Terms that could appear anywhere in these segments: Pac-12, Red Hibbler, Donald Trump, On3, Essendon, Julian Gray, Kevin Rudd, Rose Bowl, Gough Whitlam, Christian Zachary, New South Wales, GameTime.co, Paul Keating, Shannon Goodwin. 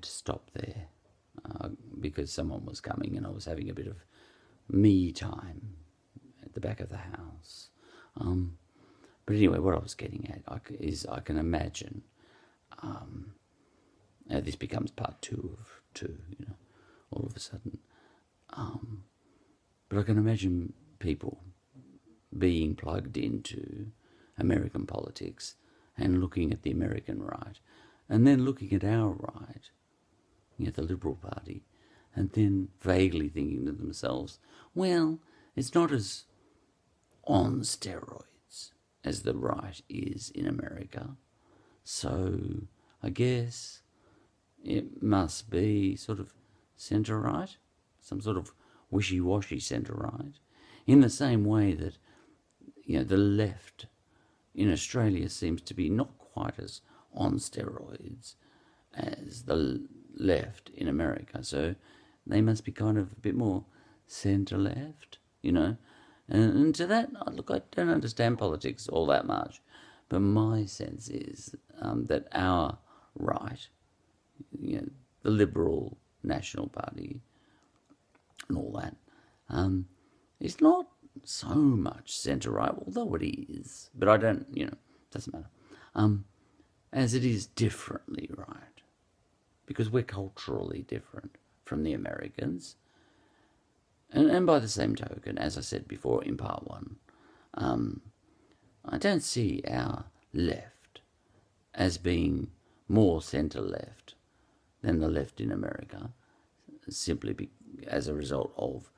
had to stop there because someone was coming and I was having a bit of me time at the back of the house. But anyway, what I was getting at is I can imagine this becomes part two of two, you know, all of a sudden. But I can imagine people being plugged into American politics and looking at the American right and then looking at our right, you know, the Liberal Party, and then vaguely thinking to themselves, well, it's not as on steroids as the right is in America, so I guess it must be sort of centre-right, some sort of wishy-washy centre-right, in the same way that, you know, the left in Australia seems to be not quite as on steroids as the left in America, so they must be kind of a bit more centre-left, you know. And to that, look, I don't understand politics all that much, but my sense is that our right, you know, the Liberal National Party and all that, is not so much centre-right, although it is, but I don't, you know, doesn't matter, as it is differently right, because we're culturally different from the Americans. And by the same token, as I said before in part one, I don't see our left as being more centre-left than the left in America, simply as a result of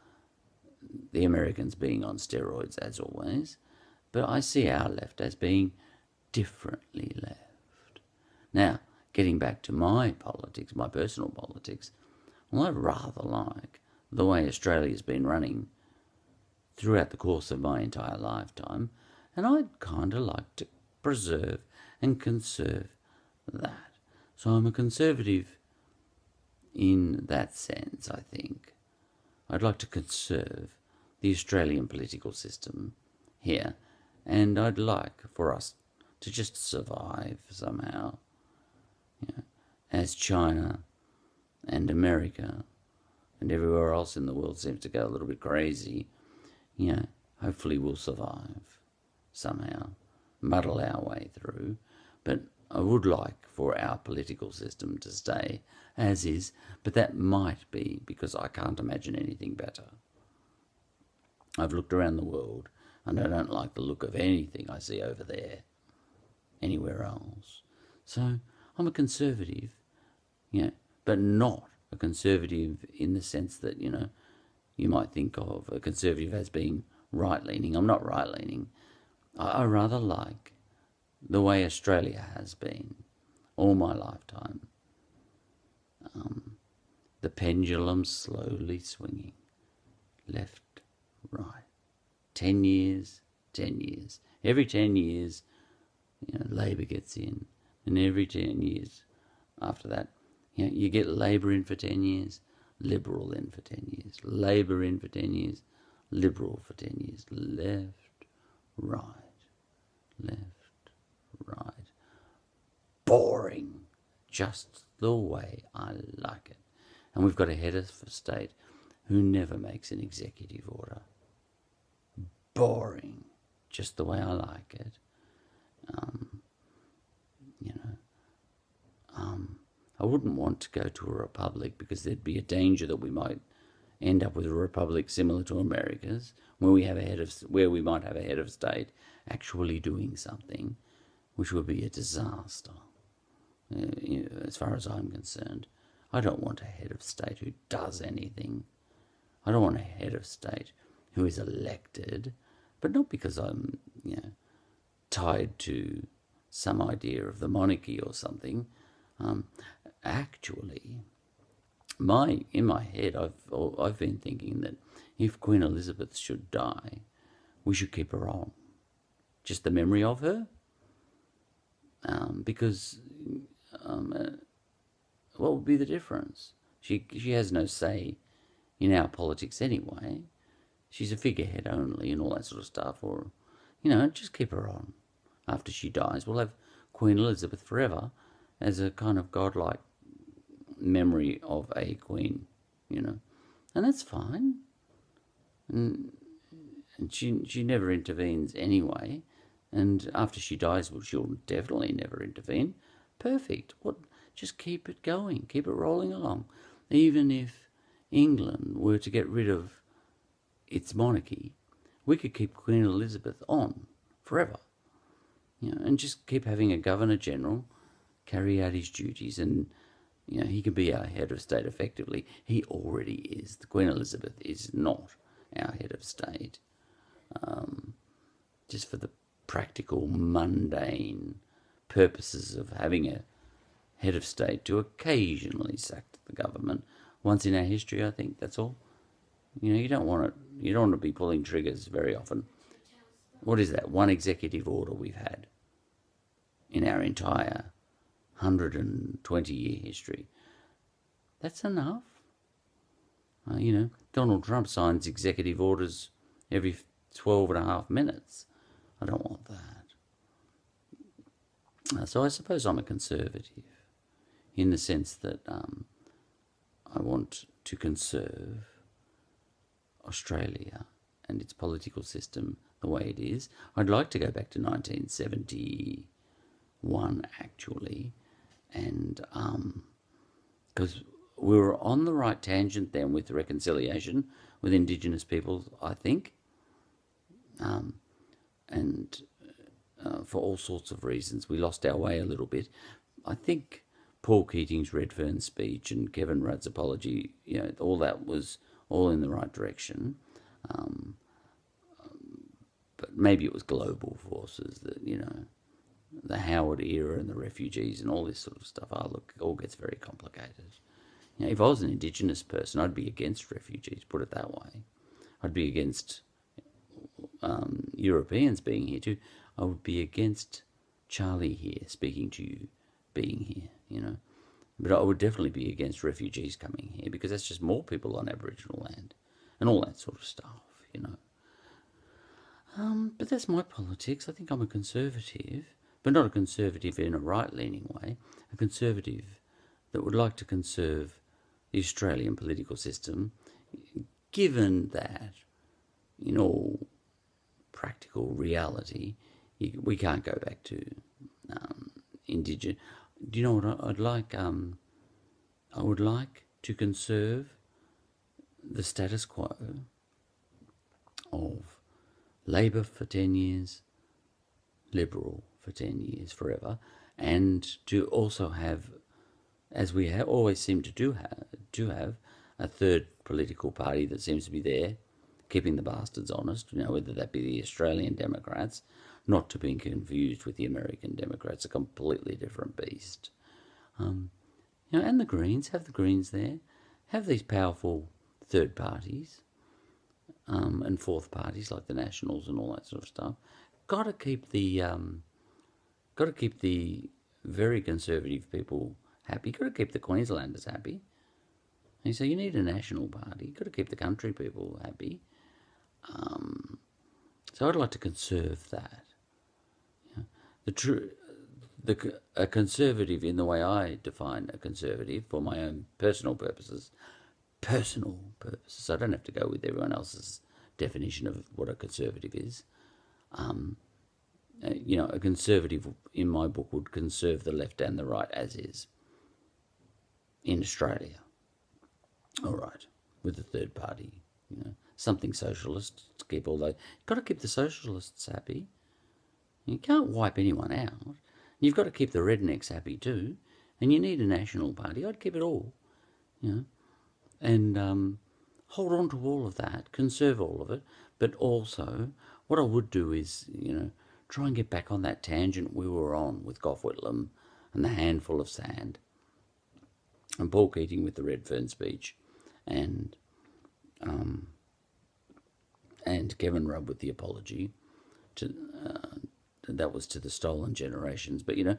the Americans being on steroids, as always. But I see our left as being differently left. Now, getting back to my politics, my personal politics, well, I rather like the way Australia's been running throughout the course of my entire lifetime, and I'd kind of like to preserve and conserve that. So I'm a conservative in that sense, I think. I'd like to conserve the Australian political system here, and I'd like for us to just survive somehow, you know, as China and America and everywhere else in the world seems to go a little bit crazy. You know, hopefully we'll survive somehow, muddle our way through. But I would like for our political system to stay as is, but that might be because I can't imagine anything better. I've looked around the world and I don't like the look of anything I see over there, anywhere else. So I'm a conservative, you know, but not a conservative in the sense that, you know, you might think of a conservative as being right-leaning. I'm not right-leaning. I rather like the way Australia has been all my lifetime. The pendulum slowly swinging. Left, right. 10 years, 10 years. Every 10 years, you know, Labor gets in. And every 10 years after that, you know, you get Labor in for 10 years, Liberal in for 10 years, Labor in for 10 years, Liberal for 10 years. Left, right. Boring. Just the way I like it. And we've got a head of state who never makes an executive order. Boring. Just the way I like it. You know. I wouldn't want to go to a republic because there'd be a danger that we might end up with a republic similar to America's, where we have a head of state actually doing something, which would be a disaster. You know, as far as I'm concerned, I don't want a head of state who does anything. I don't want a head of state who is elected, but not because I'm, you know, tied to some idea of the monarchy or something. Actually, in my head, I've been thinking that if Queen Elizabeth should die, we should keep her on, just the memory of her, because what would be the difference? She has no say in our politics anyway. She's a figurehead only, and all that sort of stuff. Or, you know, just keep her on. After she dies, we'll have Queen Elizabeth forever as a kind of godlike memory of a queen, you know, and that's fine. And she never intervenes anyway, and after she dies, well, she'll definitely never intervene. Perfect. What? Just keep it going, keep it rolling along. Even if England were to get rid of its monarchy, we could keep Queen Elizabeth on forever, you know, and just keep having a Governor-General carry out his duties, and, you know, he can be our head of state effectively. He already is. The Queen Elizabeth is not our head of state, just for the practical, mundane purposes of having a head of state to occasionally sack the government once in our history, I think, that's all. You know, you don't want to be pulling triggers very often. What is that? One executive order we've had in our entire 120-year history. That's enough. You know, Donald Trump signs executive orders every 12.5 minutes. I don't want that. So I suppose I'm a conservative in the sense that I want to conserve Australia and its political system the way it is. I'd like to go back to 1971, actually, and because we were on the right tangent then with reconciliation with Indigenous peoples, I think, and for all sorts of reasons we lost our way a little bit. I think Paul Keating's Redfern speech and Kevin Rudd's apology, you know, all that was all in the right direction. But maybe it was global forces that, you know, the Howard era and the refugees and all this sort of stuff. Oh, look, it all gets very complicated. You know, if I was an Indigenous person, I'd be against refugees, put it that way. I'd be against Europeans being here too. I would be against Charlie here speaking to you being here, you know, but I would definitely be against refugees coming here, because that's just more people on Aboriginal land and all that sort of stuff, you know. But that's my politics. I think I'm a conservative, but not a conservative in a right-leaning way, a conservative that would like to conserve the Australian political system, given that in all practical reality, we can't go back to Indigenous. Do you know what I'd like? I would like to conserve the status quo of Labor for 10 years, Liberal for 10 years, forever, and to also have, as we always seem to have, a third political party that seems to be there, keeping the bastards honest, you know, whether that be the Australian Democrats, not to be confused with the American Democrats, a completely different beast. You know, and the Greens, have the Greens there, have these powerful third parties and fourth parties like the Nationals and all that sort of stuff. Got to keep the very conservative people happy. Got to keep the Queenslanders happy. And you say you need a national party. Got to keep the country people happy. So I'd like to conserve that. A conservative, in the way I define a conservative, for my own personal purposes, I don't have to go with everyone else's definition of what a conservative is. You know, a conservative, in my book, would conserve the left and the right as is in Australia. All right, with the third party, you know, something socialist, to keep all those. You've got to keep the socialists happy. You can't wipe anyone out. You've got to keep the rednecks happy too, and you need a national party. I'd keep it all, you know, and hold on to all of that, conserve all of it. But also, what I would do is, you know, try and get back on that tangent we were on with Gough Whitlam and the handful of sand, and Paul Keating with the Redfern speech, and Kevin Rudd with the apology to. That was to the stolen generations. But, you know,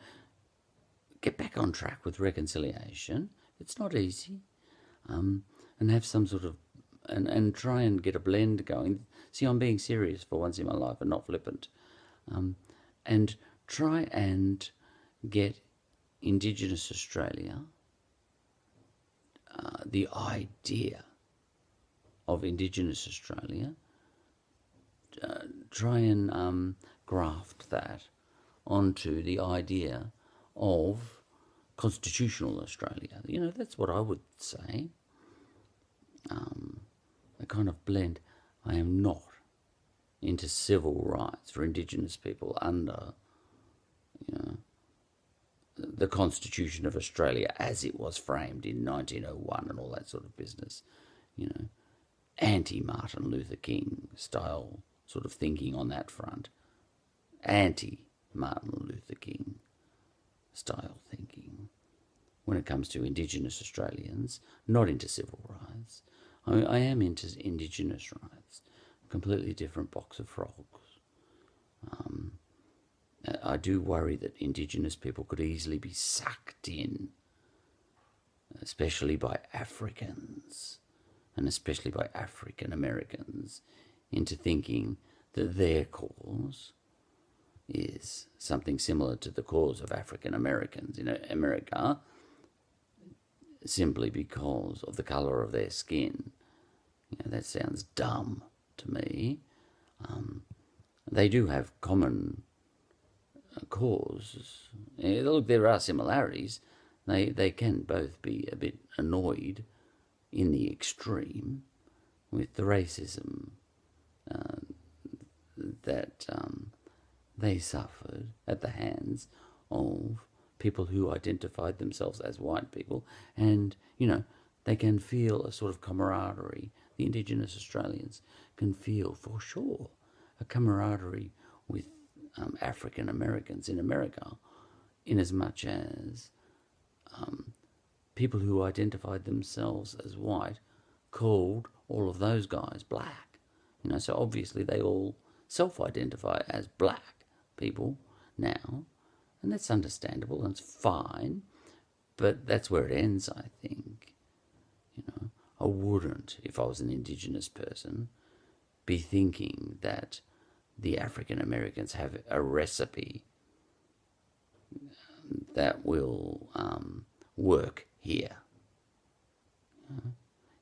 get back on track with reconciliation. It's not easy. And have some sort of... And try and get a blend going. See, I'm being serious for once in my life and not flippant. And try and get Indigenous Australia the idea of Indigenous Australia, try and graft that onto the idea of constitutional Australia. You know, that's what I would say. A kind of blend. I am not into civil rights for Indigenous people under, you know, the Constitution of Australia as it was framed in 1901 and all that sort of business, you know, anti-Martin Luther King style sort of thinking on that front, anti-Martin Luther King style thinking when it comes to Indigenous Australians, not into civil rights. I am into Indigenous rights, a completely different box of frogs. I do worry that Indigenous people could easily be sucked in, especially by Africans, and especially by African Americans, into thinking that their cause is something similar to the cause of African Americans in America, simply because of the colour of their skin. You know, that sounds dumb to me. They do have common causes. Look, there are similarities. They can both be a bit annoyed in the extreme with the racism that they suffered at the hands of people who identified themselves as white people, and, you know, they can feel a sort of camaraderie. The Indigenous Australians can feel, for sure, a camaraderie with African Americans in America, in as much as people who identified themselves as white called all of those guys black. You know, so obviously they all self-identify as black people now, and that's understandable, and it's fine, but that's where it ends, I think. You know, I wouldn't, if I was an Indigenous person, be thinking that the African Americans have a recipe that will work here. You know?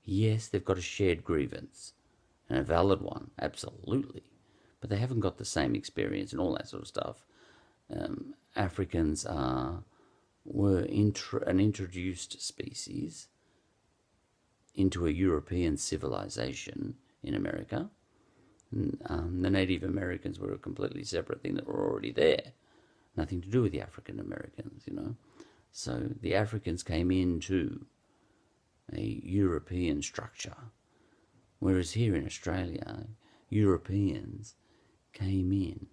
Yes, they've got a shared grievance, and a valid one, absolutely, but they haven't got the same experience and all that sort of stuff. Africans were an introduced species into a European civilization in America. The Native Americans were a completely separate thing that were already there. Nothing to do with the African Americans, you know. So the Africans came into a European structure, whereas here in Australia, Europeans came in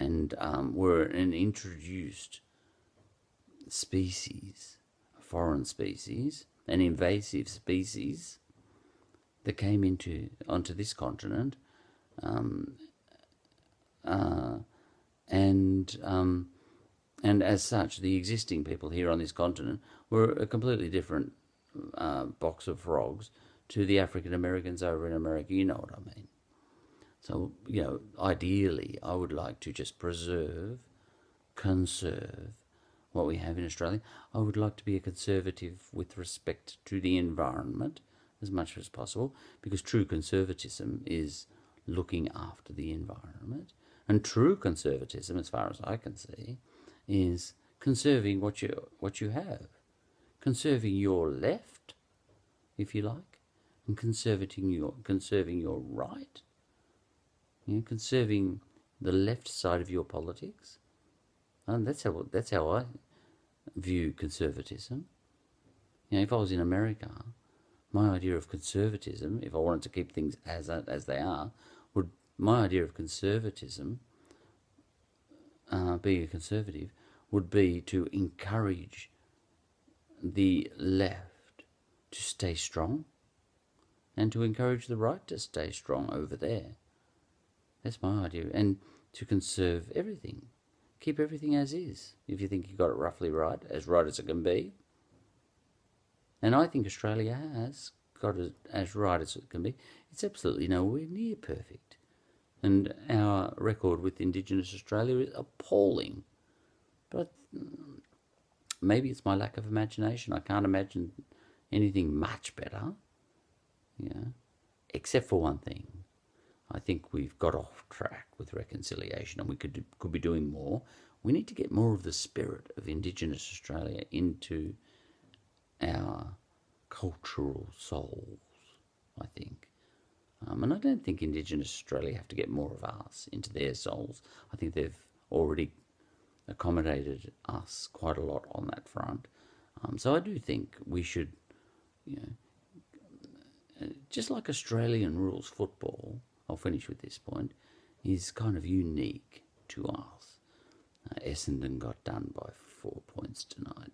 and were an introduced species, a foreign species, an invasive species that came onto this continent, and as such, the existing people here on this continent were a completely different box of frogs to the African Americans over in America. You know what I mean. So, you know, ideally, I would like to just conserve what we have in Australia. I would like to be a conservative with respect to the environment as much as possible, because true conservatism is looking after the environment, and true conservatism, as far as I can see, is conserving what you have, conserving your left, if you like, and conserving your right, you know, conserving the left side of your politics, and that's how I view conservatism. You know, if I was in America, my idea of conservatism, if I wanted to keep things as they are, would my idea of conservatism, being a conservative, would be to encourage the left to stay strong and to encourage the right to stay strong over there. That's my idea. And to conserve everything. Keep everything as is, if you think you got it roughly right as it can be. And I think Australia has got it as right as it can be. It's absolutely nowhere near perfect. And our record with Indigenous Australia is appalling. But maybe it's my lack of imagination. I can't imagine anything much better, you know, except for one thing. I think we've got off track with reconciliation, and we could be doing more. We need to get more of the spirit of Indigenous Australia into our cultural souls, I think. And I don't think Indigenous Australia have to get more of us into their souls. I think they've already accommodated us quite a lot on that front. So I do think we should, you know, just like Australian rules football, I'll finish with this point, is kind of unique to us. Essendon got done by 4 points tonight.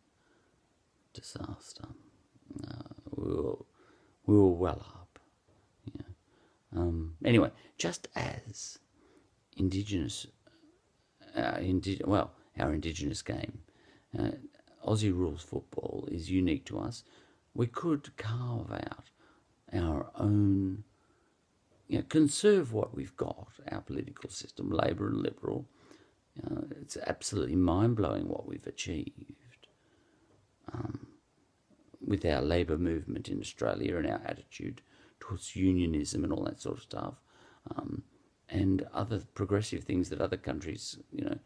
Disaster. We were well up. You know. Anyway, just as our Indigenous game, Aussie rules football is unique to us, we could carve out our own, you know, conserve what we've got, our political system, Labor and Liberal. It's absolutely mind-blowing what we've achieved with our labour movement in Australia and our attitude towards unionism and all that sort of stuff, and other progressive things that other countries, you know,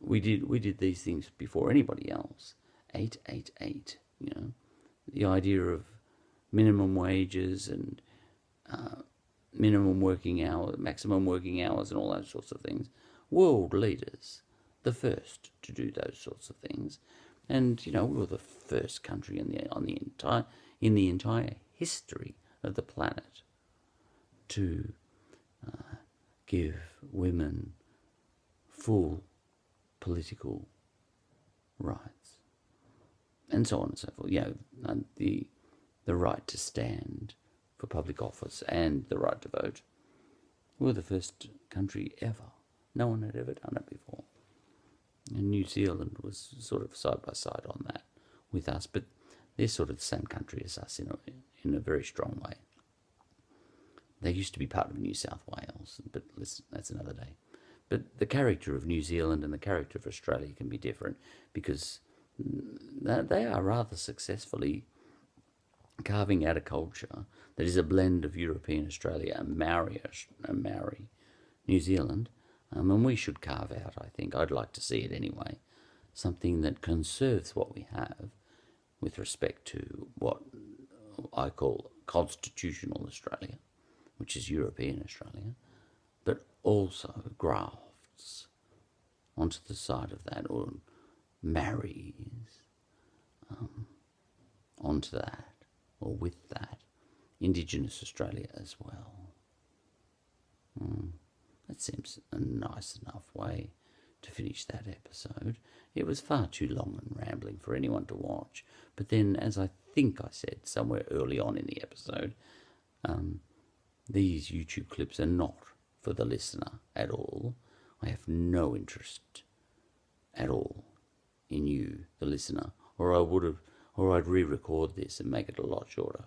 we did these things before anybody else. 888, you know, the idea of minimum wages and minimum working hours, maximum working hours, and all those sorts of things. World leaders, the first to do those sorts of things, and you know, we were the first country in the entire history of the planet to give women full political rights, and so on and so forth. You know, the right to stand for public office and the right to vote. We were the first country ever. No one had ever done it before. And New Zealand was sort of side by side on that with us, but they're sort of the same country as us in a very strong way. They used to be part of New South Wales, but listen, that's another day. But the character of New Zealand and the character of Australia can be different, because they are rather successfully carving out a culture that is a blend of European Australia and Maori New Zealand. And we should carve out, I think, I'd like to see it anyway, something that conserves what we have with respect to what I call constitutional Australia, which is European Australia, but also grafts onto the side of that, or marries onto that, or with that, Indigenous Australia as well. That seems a nice enough way to finish that episode. It was far too long and rambling for anyone to watch. But then, as I think I said somewhere early on in the episode, these YouTube clips are not for the listener at all. I have no interest at all in you, the listener, or I'd re-record this and make it a lot shorter.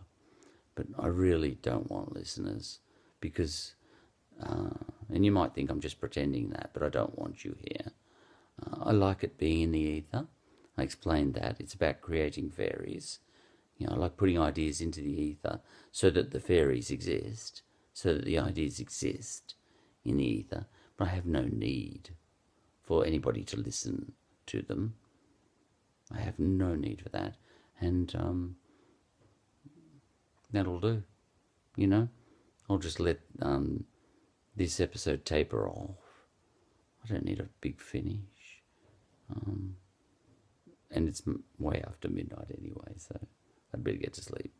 But I really don't want listeners, because... and you might think I'm just pretending that, but I don't want you here. I like it being in the ether. I explained that. It's about creating fairies. You know, I like putting ideas into the ether so that the fairies exist, so that the ideas exist in the ether. But I have no need for anybody to listen to them. I have no need for that. And that'll do, you know. I'll just let... this episode taper off. I don't need a big finish. And it's way after midnight anyway, so I'd better get to sleep.